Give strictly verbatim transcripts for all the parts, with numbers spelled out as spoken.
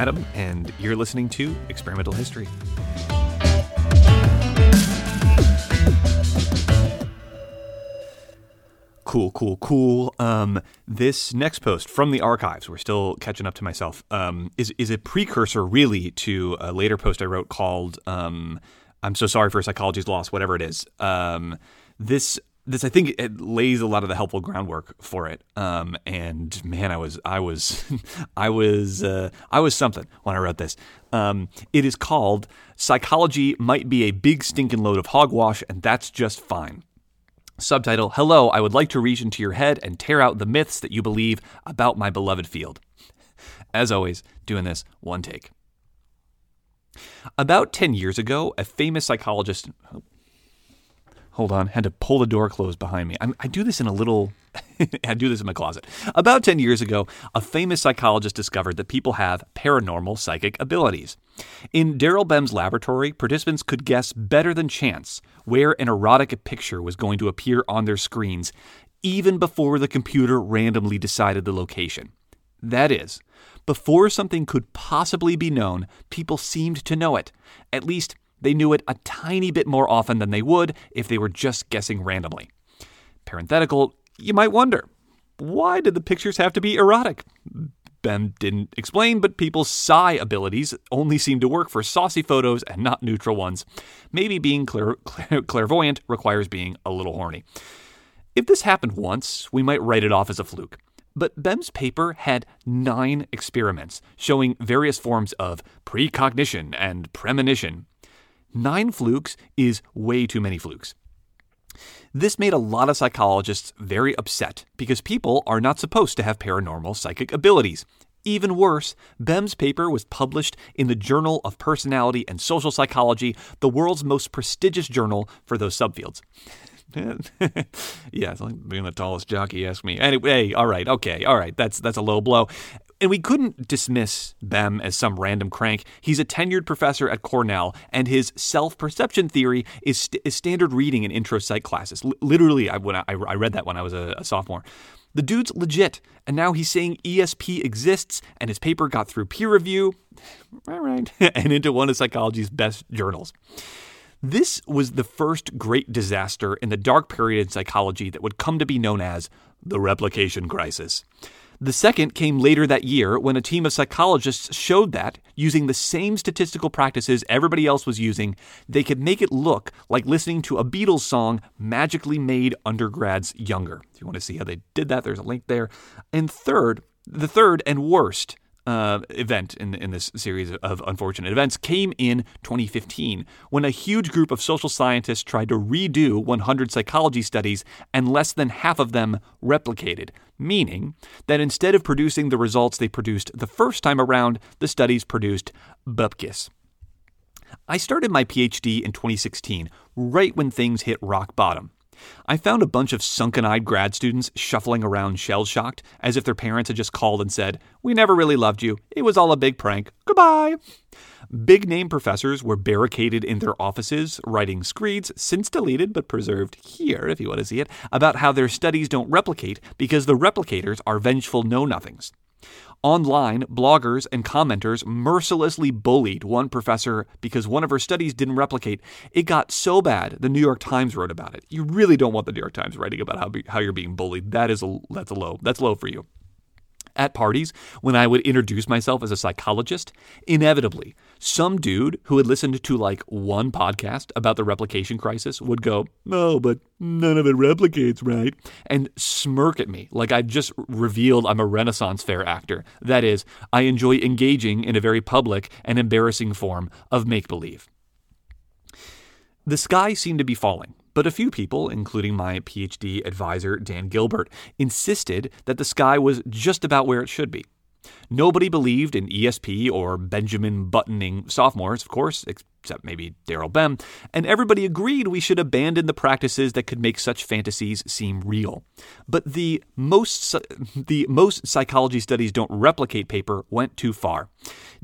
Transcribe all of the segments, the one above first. Adam, and you're listening to Experimental History. Cool, cool, cool. Um, this next post from the archives, we're still catching up to myself, um, is, is a precursor really to a later post I wrote called um, I'm So Sorry for Psychology's Loss, whatever it is. Um, this, this I think, it lays a lot of the helpful groundwork for it. Um, and man, I was, I was, I was, uh, I was something when I wrote this. Um, it is called Psychology Might Be a Big Stinkin' Load of Hogwash, and That's Just Fine. Subtitle, Hello, I would like to reach into your head and tear out the myths that you believe about my beloved field. As always, doing this one take. About ten years ago, a famous psychologist... Hold on, had to pull the door closed behind me. I'm, I do this in a little... I do this in my closet. About ten years ago, a famous psychologist discovered that people have paranormal psychic abilities. In Daryl Bem's laboratory, participants could guess better than chance where an erotic picture was going to appear on their screens, even before the computer randomly decided the location. That is, before something could possibly be known, people seemed to know it. At least, they knew it a tiny bit more often than they would if they were just guessing randomly. Parenthetical, you might wonder, why did the pictures have to be erotic? Bem didn't explain, but people's psi abilities only seem to work for saucy photos and not neutral ones. Maybe being clair- clairvoyant requires being a little horny. If this happened once, we might write it off as a fluke. But Bem's paper had nine experiments showing various forms of precognition and premonition. Nine flukes is way too many flukes. This made a lot of psychologists very upset because people are not supposed to have paranormal psychic abilities. Even worse, Bem's paper was published in the Journal of Personality and Social Psychology, the world's most prestigious journal for those subfields. Yeah, it's like being the tallest jockey, ask me. Anyway, hey, all right, okay, all right, that's that's a low blow. And we couldn't dismiss Bem as some random crank. He's a tenured professor at Cornell, and his self-perception theory is, st- is standard reading in intro psych classes. L- literally, I, when I, I read that when I was a, a sophomore. The dude's legit, and now he's saying E S P exists, and his paper got through peer review, all right, and into one of psychology's best journals. This was the first great disaster in the dark period in psychology that would come to be known as the replication crisis. The second came later that year when a team of psychologists showed that, using the same statistical practices everybody else was using, they could make it look like listening to a Beatles song magically made undergrads younger. If you want to see how they did that, there's a link there. And third, the third and worst uh, event in, in this series of unfortunate events came in twenty fifteen, when a huge group of social scientists tried to redo one hundred psychology studies and less than half of them replicated. Meaning that instead of producing the results they produced the first time around, the studies produced bupkis. I started my PhD in twenty sixteen, right when things hit rock bottom. I found a bunch of sunken-eyed grad students shuffling around shell-shocked, as if their parents had just called and said, "We never really loved you. It was all a big prank. Goodbye." Big-name professors were barricaded in their offices, writing screeds, since deleted but preserved here, if you want to see it, about how their studies don't replicate because the replicators are vengeful know-nothings. Online, bloggers and commenters mercilessly bullied one professor because one of her studies didn't replicate. It got so bad, the New York Times wrote about it. You really don't want the New York Times writing about how be, how you're being bullied. That is a, that's a low. That's low for you. At parties, when I would introduce myself as a psychologist, inevitably, some dude who had listened to like one podcast about the replication crisis would go, "No, but none of it replicates, right?" and smirk at me like I'd just revealed I'm a Renaissance fair actor. That is, I enjoy engaging in a very public and embarrassing form of make-believe. The sky seemed to be falling. But a few people, including my PhD advisor, Dan Gilbert, insisted that the sky was just about where it should be. Nobody believed in E S P or Benjamin Buttoning sophomores, of course, except maybe Daryl Bem, and everybody agreed we should abandon the practices that could make such fantasies seem real. But the most the most psychology studies don't replicate paper went too far.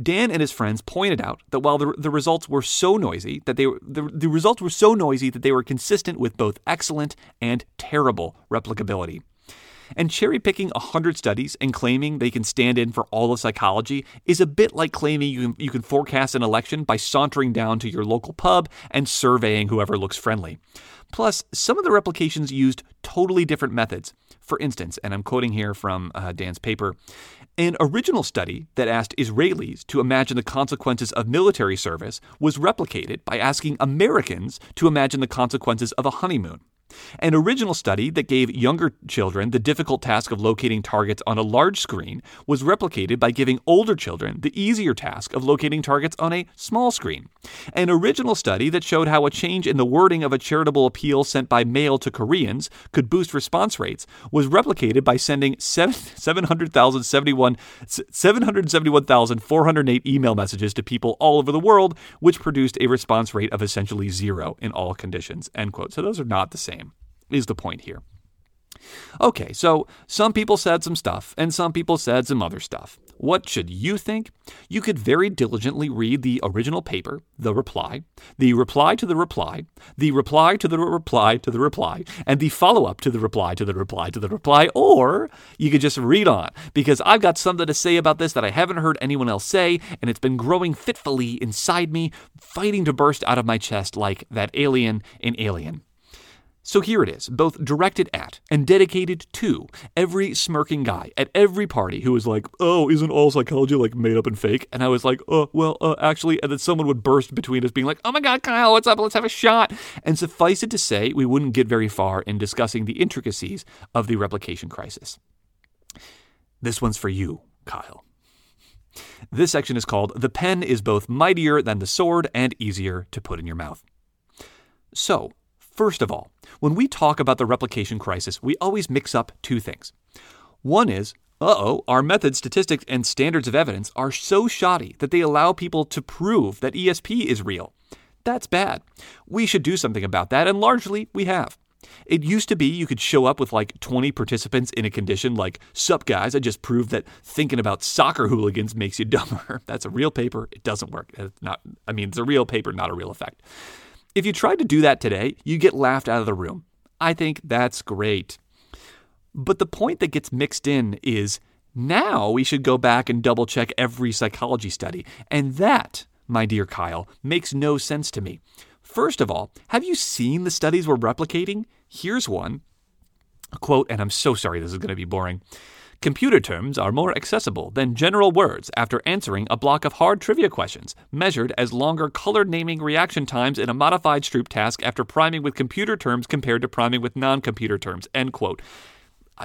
Dan and his friends pointed out that while the, the results were so noisy that they were, the, the results were so noisy that they were consistent with both excellent and terrible replicability. And cherry-picking one hundred studies and claiming they can stand in for all of psychology is a bit like claiming you can, you can forecast an election by sauntering down to your local pub and surveying whoever looks friendly. Plus, some of the replications used totally different methods. For instance, and I'm quoting here from uh, Dan's paper, an original study that asked Israelis to imagine the consequences of military service was replicated by asking Americans to imagine the consequences of a honeymoon. An original study that gave younger children the difficult task of locating targets on a large screen was replicated by giving older children the easier task of locating targets on a small screen. An original study that showed how a change in the wording of a charitable appeal sent by mail to Koreans could boost response rates was replicated by sending seven hundred seventy-one thousand four hundred eight email messages to people all over the world, which produced a response rate of essentially zero in all conditions. End quote. So those are not the same. Is the point here. Okay, so some people said some stuff, and some people said some other stuff. What should you think? You could very diligently read the original paper, the reply, the reply to the reply, the reply to the reply to the reply, and the follow-up to the reply to the reply to the reply, or you could just read on, because I've got something to say about this that I haven't heard anyone else say, and it's been growing fitfully inside me, fighting to burst out of my chest like that alien in Alien. So here it is, both directed at and dedicated to every smirking guy at every party who was like, oh, isn't all psychology like made up and fake? And I was like, oh, well, uh, actually, and then someone would burst between us being like, oh my God, Kyle, what's up? Let's have a shot. And suffice it to say, we wouldn't get very far in discussing the intricacies of the replication crisis. This one's for you, Kyle. This section is called The Pen is Both Mightier Than the Sword and Easier to Put in Your Mouth. So, first of all, when we talk about the replication crisis, we always mix up two things. One is, uh-oh, our methods, statistics, and standards of evidence are so shoddy that they allow people to prove that E S P is real. That's bad. We should do something about that, and largely we have. It used to be you could show up with like twenty participants in a condition like, sup guys, I just proved that thinking about soccer hooligans makes you dumber. That's a real paper. It doesn't work. It's not, I mean, it's a real paper, not a real effect. If you tried to do that today, you get laughed out of the room. I think that's great. But the point that gets mixed in is now we should go back and double check every psychology study. And that, my dear Kyle, makes no sense to me. First of all, have you seen the studies we're replicating? Here's one. A quote, and I'm so sorry this is going to be boring. Computer terms are more accessible than general words after answering a block of hard trivia questions, measured as longer colored naming reaction times in a modified Stroop task after priming with computer terms compared to priming with non-computer terms, end quote.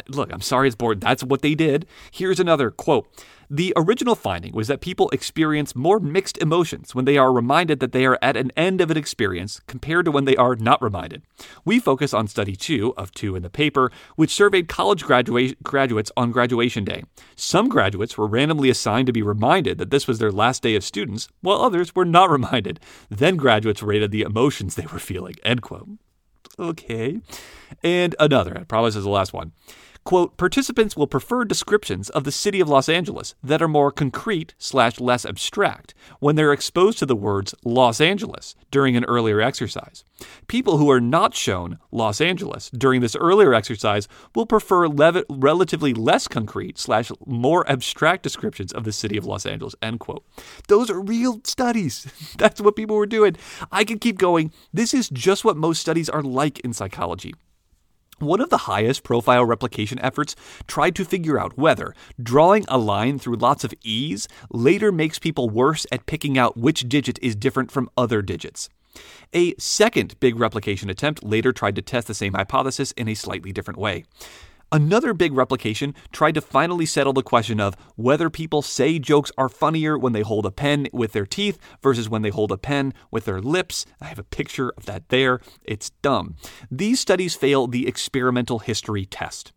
Look, I'm sorry it's bored. That's what they did. Here's another quote. The original finding was that people experience more mixed emotions when they are reminded that they are at an end of an experience compared to when they are not reminded. We focus on study two of two in the paper, which surveyed college gradua- graduates on graduation day. Some graduates were randomly assigned to be reminded that this was their last day of students, while others were not reminded. Then graduates rated the emotions they were feeling, end quote. Okay. And another, I promise is the last one. Quote, participants will prefer descriptions of the city of Los Angeles that are more concrete slash less abstract when they're exposed to the words Los Angeles during an earlier exercise. People who are not shown Los Angeles during this earlier exercise will prefer lev- relatively less concrete slash more abstract descriptions of the city of Los Angeles, end quote. Those are real studies. That's what people were doing. I can keep going. This is just what most studies are like in psychology. One of the highest profile replication efforts tried to figure out whether drawing a line through lots of E's later makes people worse at picking out which digit is different from other digits. A second big replication attempt later tried to test the same hypothesis in a slightly different way. Another big replication tried to finally settle the question of whether people say jokes are funnier when they hold a pen with their teeth versus when they hold a pen with their lips. I have a picture of that there. It's dumb. These studies fail the experimental history test.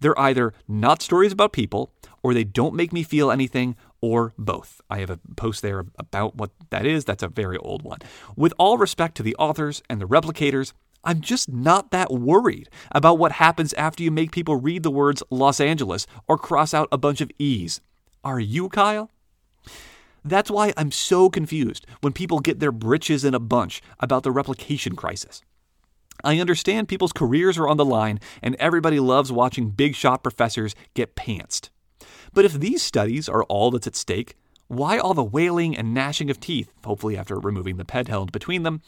They're either not stories about people, or they don't make me feel anything, or both. I have a post there about what that is. That's a very old one. With all respect to the authors and the replicators, I'm just not that worried about what happens after you make people read the words Los Angeles or cross out a bunch of E's. Are you, Kyle? That's why I'm so confused when people get their britches in a bunch about the replication crisis. I understand people's careers are on the line and everybody loves watching big shot professors get pantsed. But if these studies are all that's at stake, why all the wailing and gnashing of teeth, hopefully after removing the pet held between them?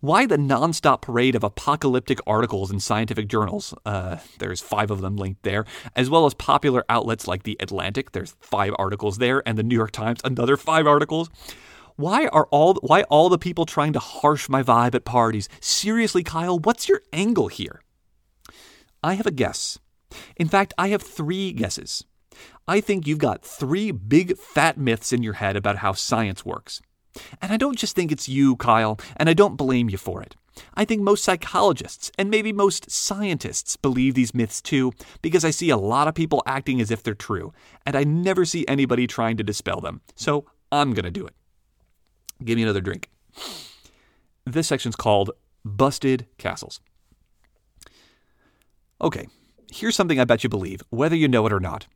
Why the nonstop parade of apocalyptic articles in scientific journals? Uh, there's five of them linked there, as well as popular outlets like The Atlantic. There's five articles there, and The New York Times, another five articles. Why are all why all the people trying to harsh my vibe at parties? Seriously, Kyle, what's your angle here? I have a guess. In fact, I have three guesses. I think you've got three big fat myths in your head about how science works. And I don't just think it's you, Kyle, and I don't blame you for it. I think most psychologists and maybe most scientists believe these myths too, because I see a lot of people acting as if they're true, and I never see anybody trying to dispel them. So I'm going to do it. Give me another drink. This section's called Busted Castles. Okay, here's something I bet you believe, whether you know it or not.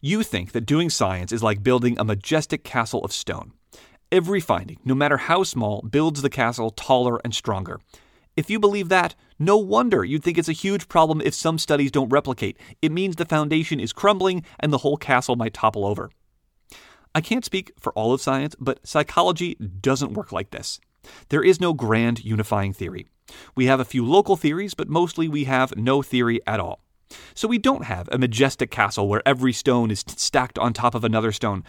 You think that doing science is like building a majestic castle of stone. Every finding, no matter how small, builds the castle taller and stronger. If you believe that, no wonder you'd think it's a huge problem if some studies don't replicate. It means the foundation is crumbling and the whole castle might topple over. I can't speak for all of science, but psychology doesn't work like this. There is no grand unifying theory. We have a few local theories, but mostly we have no theory at all. So we don't have a majestic castle where every stone is stacked on top of another stone.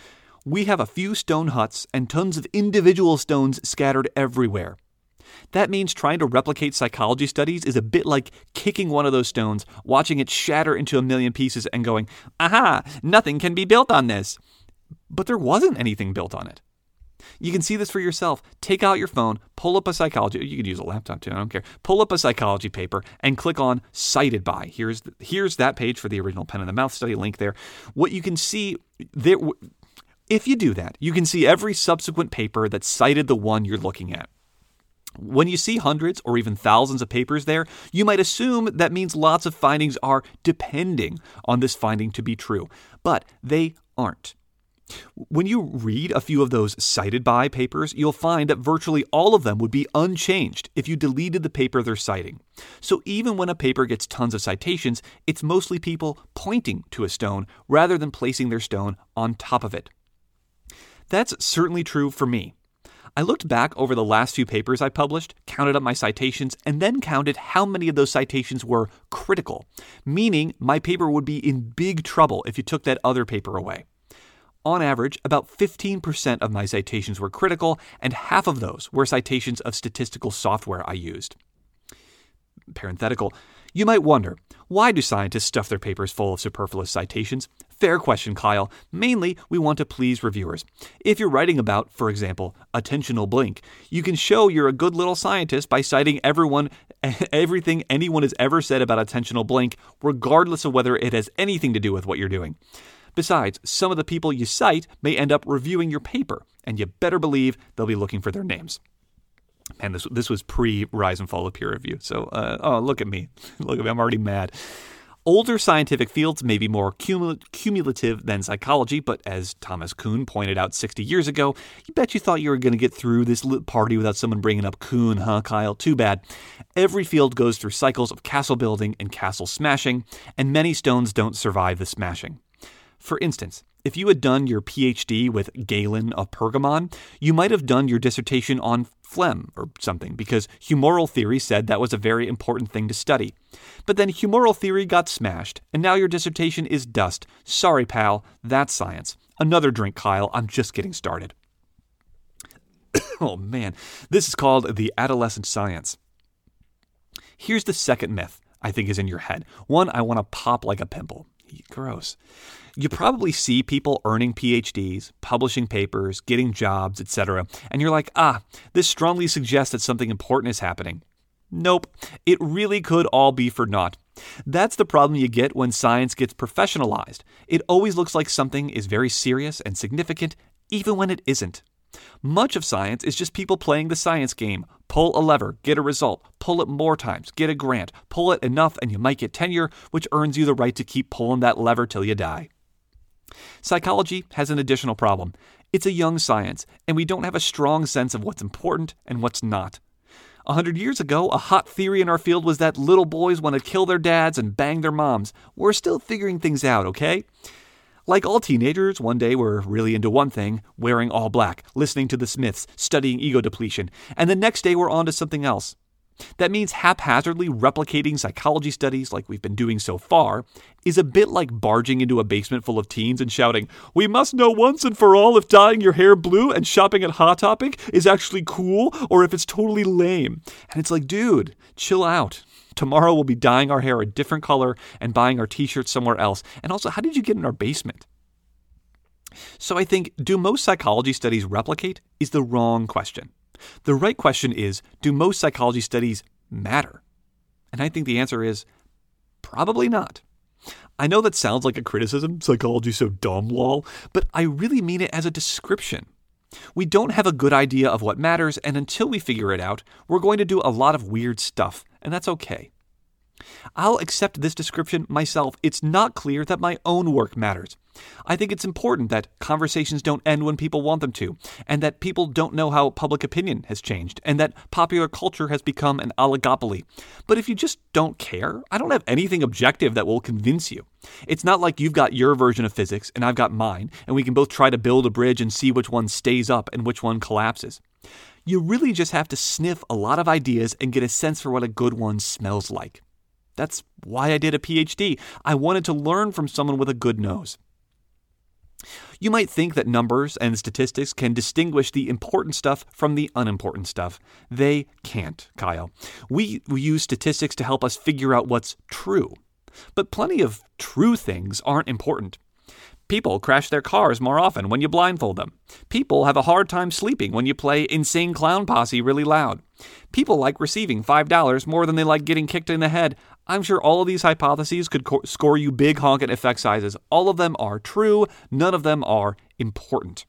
We have a few stone huts and tons of individual stones scattered everywhere. That means trying to replicate psychology studies is a bit like kicking one of those stones, watching it shatter into a million pieces and going, aha, nothing can be built on this. But there wasn't anything built on it. You can see this for yourself. Take out your phone, pull up a psychology, you could use a laptop too, I don't care. Pull up a psychology paper and click on Cited By. Here's the, here's that page for the original Pen in the Mouth study link there. What you can see, there, if you do that, you can see every subsequent paper that cited the one you're looking at. When you see hundreds or even thousands of papers there, you might assume that means lots of findings are depending on this finding to be true, but they aren't. When you read a few of those cited by papers, you'll find that virtually all of them would be unchanged if you deleted the paper they're citing. So even when a paper gets tons of citations, it's mostly people pointing to a stone rather than placing their stone on top of it. That's certainly true for me. I looked back over the last few papers I published, counted up my citations, and then counted how many of those citations were critical, meaning my paper would be in big trouble if you took that other paper away. On average, about fifteen percent of my citations were critical, and half of those were citations of statistical software I used. Parenthetical. You might wonder, why do scientists stuff their papers full of superfluous citations? Fair question, Kyle. Mainly, we want to please reviewers. If you're writing about, for example, attentional blink, you can show you're a good little scientist by citing everyone, everything anyone has ever said about attentional blink, regardless of whether it has anything to do with what you're doing. Besides, some of the people you cite may end up reviewing your paper, and you better believe they'll be looking for their names. Man, this this was pre-rise and fall of peer review, so uh, oh, look at me. Look at me, I'm already mad. Older scientific fields may be more cumul- cumulative than psychology, but as Thomas Kuhn pointed out sixty years ago, you bet you thought you were going to get through this lit party without someone bringing up Kuhn, huh, Kyle? Too bad. Every field goes through cycles of castle building and castle smashing, and many stones don't survive the smashing. For instance, if you had done your PhD with Galen of Pergamon, you might have done your dissertation on phlegm or something, because humoral theory said that was a very important thing to study. But then humoral theory got smashed, and now your dissertation is dust. Sorry, pal, that's science. Another drink, Kyle. I'm just getting started. Oh, man. This is called the adolescent science. Here's the second myth I think is in your head. One, I want to pop like a pimple. Gross. You probably see people earning PhDs, publishing papers, getting jobs, et cetera, and you're like, ah, this strongly suggests that something important is happening. Nope, it really could all be for naught. That's the problem you get when science gets professionalized. It always looks like something is very serious and significant, even when it isn't. Much of science is just people playing the science game. Pull a lever, get a result, pull it more times, get a grant, pull it enough and you might get tenure, which earns you the right to keep pulling that lever till you die. Psychology has an additional problem. It's a young science, and we don't have a strong sense of what's important and what's not. A hundred years ago, a hot theory in our field was that little boys want to kill their dads and bang their moms. We're still figuring things out, okay? Like all teenagers, one day we're really into one thing, wearing all black, listening to the Smiths, studying ego depletion, and the next day we're on to something else. That means haphazardly replicating psychology studies like we've been doing so far is a bit like barging into a basement full of teens and shouting, "We must know once and for all if dyeing your hair blue and shopping at Hot Topic is actually cool or if it's totally lame." And it's like, dude, chill out. Tomorrow we'll be dyeing our hair a different color and buying our t-shirts somewhere else. And also, how did you get in our basement? So I think, do most psychology studies replicate is the wrong question. The right question is, do most psychology studies matter? And I think the answer is probably not. I know that sounds like a criticism, psychology's so dumb, lol, but I really mean it as a description. We don't have a good idea of what matters, and until we figure it out, we're going to do a lot of weird stuff, and that's okay. I'll accept this description myself. It's not clear that my own work matters. I think it's important that conversations don't end when people want them to, and that people don't know how public opinion has changed, and that popular culture has become an oligopoly. But if you just don't care, I don't have anything objective that will convince you. It's not like you've got your version of physics and I've got mine, and we can both try to build a bridge and see which one stays up and which one collapses. You really just have to sniff a lot of ideas and get a sense for what a good one smells like. That's why I did a PhD. I wanted to learn from someone with a good nose. You might think that numbers and statistics can distinguish the important stuff from the unimportant stuff. They can't, Kyle. We, we use statistics to help us figure out what's true. But plenty of true things aren't important. People crash their cars more often when you blindfold them. People have a hard time sleeping when you play Insane Clown Posse really loud. People like receiving five dollars more than they like getting kicked in the head. I'm sure all of these hypotheses could co- score you big honkin' effect sizes. All of them are true. None of them are important.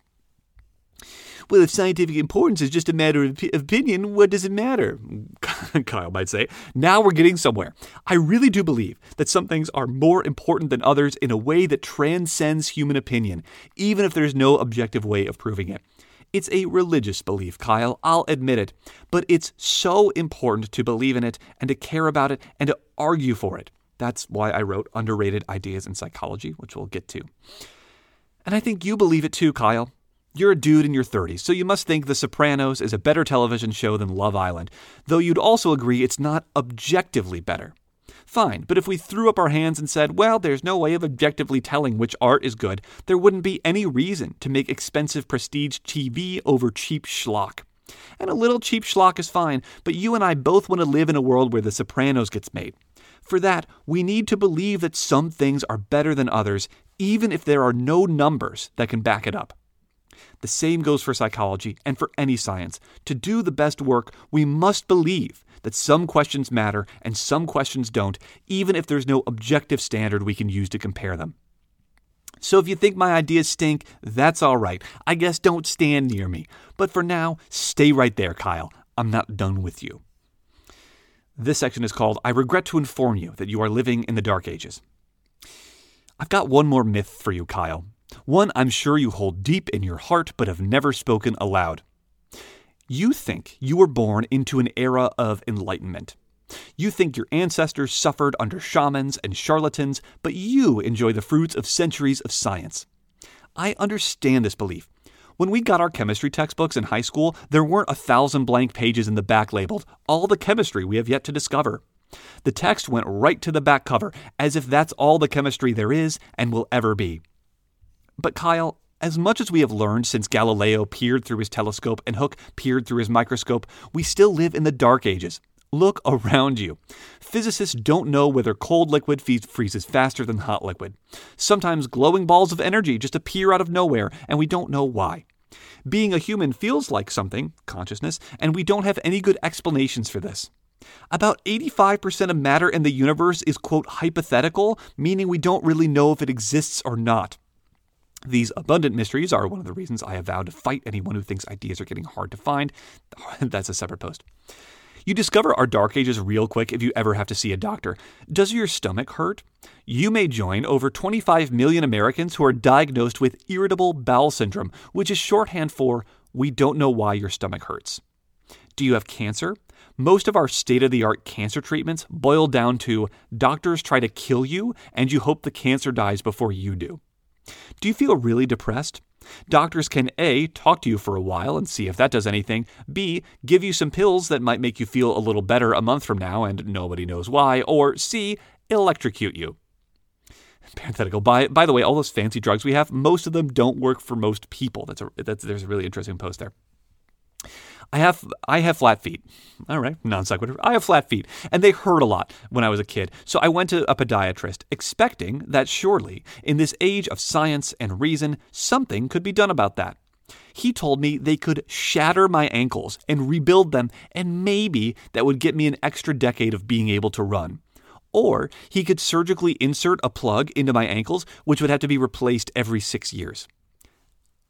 Well, if scientific importance is just a matter of opinion, what does it matter? Kyle might say. Now we're getting somewhere. I really do believe that some things are more important than others in a way that transcends human opinion, even if there's no objective way of proving it. It's a religious belief, Kyle, I'll admit it, but it's so important to believe in it and to care about it and to argue for it. That's why I wrote Underrated Ideas in Psychology, which we'll get to. And I think you believe it too, Kyle. You're a dude in your thirties, so you must think The Sopranos is a better television show than Love Island, though you'd also agree it's not objectively better. Fine, but if we threw up our hands and said, well, there's no way of objectively telling which art is good, there wouldn't be any reason to make expensive prestige T V over cheap schlock. And a little cheap schlock is fine, but you and I both want to live in a world where The Sopranos gets made. For that, we need to believe that some things are better than others, even if there are no numbers that can back it up. The same goes for psychology and for any science. To do the best work, we must believe that some questions matter and some questions don't, even if there's no objective standard we can use to compare them. So if you think my ideas stink, that's all right. I guess don't stand near me. But for now, stay right there, Kyle. I'm not done with you. This section is called, I regret to inform you that you are living in the Dark Ages. I've got one more myth for you, Kyle. One I'm sure you hold deep in your heart but have never spoken aloud. You think you were born into an era of enlightenment. You think your ancestors suffered under shamans and charlatans, but you enjoy the fruits of centuries of science. I understand this belief. When we got our chemistry textbooks in high school, there weren't a thousand blank pages in the back labeled, all the chemistry we have yet to discover. The text went right to the back cover, as if that's all the chemistry there is and will ever be. But Kyle, as much as we have learned since Galileo peered through his telescope and Hooke peered through his microscope, we still live in the Dark Ages. Look around you. Physicists don't know whether cold liquid freezes faster than hot liquid. Sometimes glowing balls of energy just appear out of nowhere, and we don't know why. Being a human feels like something, consciousness, and we don't have any good explanations for this. About eighty-five percent of matter in the universe is, quote, hypothetical, meaning we don't really know if it exists or not. These abundant mysteries are one of the reasons I have vowed to fight anyone who thinks ideas are getting hard to find. That's a separate post. You discover our Dark Ages real quick if you ever have to see a doctor. Does your stomach hurt? You may join over twenty-five million Americans who are diagnosed with irritable bowel syndrome, which is shorthand for, we don't know why your stomach hurts. Do you have cancer? Most of our state-of-the-art cancer treatments boil down to doctors try to kill you and you hope the cancer dies before you do. Do you feel really depressed? Doctors can A, talk to you for a while and see if that does anything, B, give you some pills that might make you feel a little better a month from now and nobody knows why, or C, electrocute you. Parenthetical. By, by the way, all those fancy drugs we have, most of them don't work for most people. That's a that's there's a really interesting post there. I have I have flat feet. All right, non sequitur. I have flat feet, and they hurt a lot when I was a kid. So I went to a podiatrist, expecting that surely, in this age of science and reason, something could be done about that. He told me they could shatter my ankles and rebuild them, and maybe that would get me an extra decade of being able to run. Or he could surgically insert a plug into my ankles, which would have to be replaced every six years.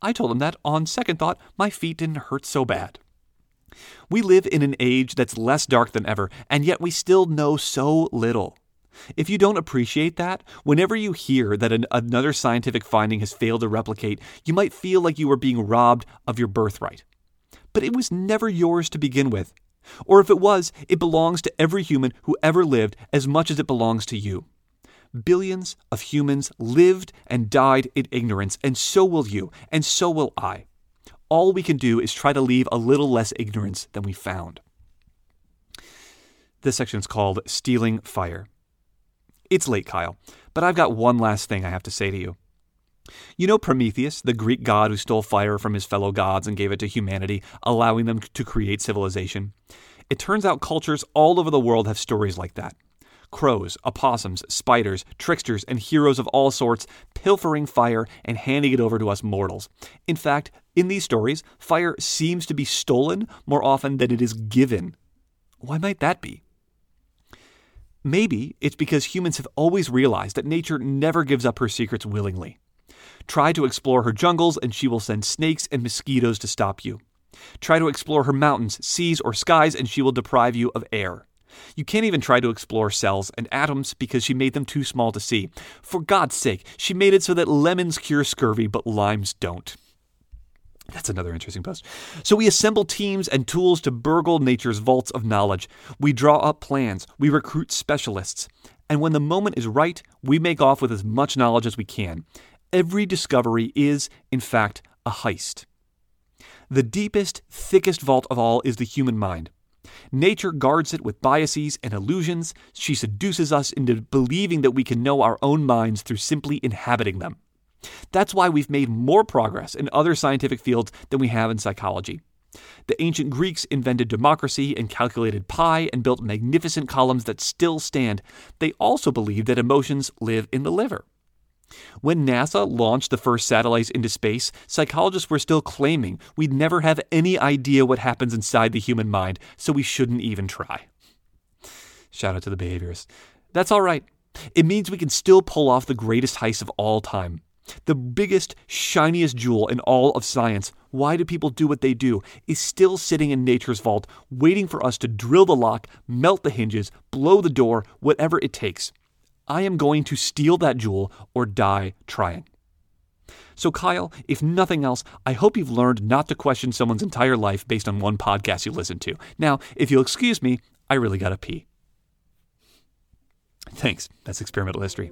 I told him that, on second thought, my feet didn't hurt so bad. We live in an age that's less dark than ever, and yet we still know so little. If you don't appreciate that, whenever you hear that an, another scientific finding has failed to replicate, you might feel like you were being robbed of your birthright. But it was never yours to begin with. Or if it was, it belongs to every human who ever lived as much as it belongs to you. Billions of humans lived and died in ignorance, and so will you, and so will I. All we can do is try to leave a little less ignorance than we found. This section is called Stealing Fire. It's late, Kyle, but I've got one last thing I have to say to you. You know Prometheus, the Greek god who stole fire from his fellow gods and gave it to humanity, allowing them to create civilization? It turns out cultures all over the world have stories like that. Crows, opossums, spiders, tricksters, and heroes of all sorts pilfering fire and handing it over to us mortals. In fact, in these stories, fire seems to be stolen more often than it is given. Why might that be? Maybe it's because humans have always realized that nature never gives up her secrets willingly. Try to explore her jungles, and she will send snakes and mosquitoes to stop you. Try to explore her mountains, seas, or skies, and she will deprive you of air. You can't even try to explore cells and atoms because she made them too small to see. For God's sake, she made it so that lemons cure scurvy, but limes don't. That's another interesting post. So we assemble teams and tools to burgle nature's vaults of knowledge. We draw up plans. We recruit specialists. And when the moment is right, we make off with as much knowledge as we can. Every discovery is, in fact, a heist. The deepest, thickest vault of all is the human mind. Nature guards it with biases and illusions. She seduces us into believing that we can know our own minds through simply inhabiting them. That's why we've made more progress in other scientific fields than we have in psychology. The ancient Greeks invented democracy and calculated pi and built magnificent columns that still stand. They also believed that emotions live in the liver. When NASA launched the first satellites into space, psychologists were still claiming we'd never have any idea what happens inside the human mind, so we shouldn't even try. Shout out to the behaviorists. That's all right. It means we can still pull off the greatest heist of all time. The biggest, shiniest jewel in all of science, why do people do what they do, is still sitting in nature's vault, waiting for us to drill the lock, melt the hinges, blow the door, whatever it takes. I am going to steal that jewel or die trying. So Kyle, if nothing else, I hope you've learned not to question someone's entire life based on one podcast you listen to. Now, if you'll excuse me, I really gotta pee. Thanks. That's Experimental History.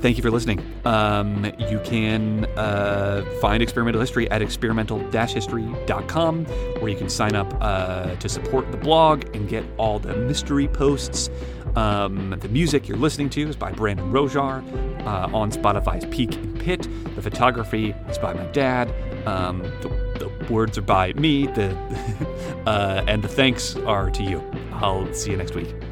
Thank you for listening. Um, you can uh, find Experimental History at experimental dash history dot com, where you can sign up uh, to support the blog and get all the mystery posts. Um, the music you're listening to is by Brandon Rojar uh, on Spotify's Peak and Pit. The photography is by my dad. Um, the, the words are by me. The uh, and the thanks are to you. I'll see you next week.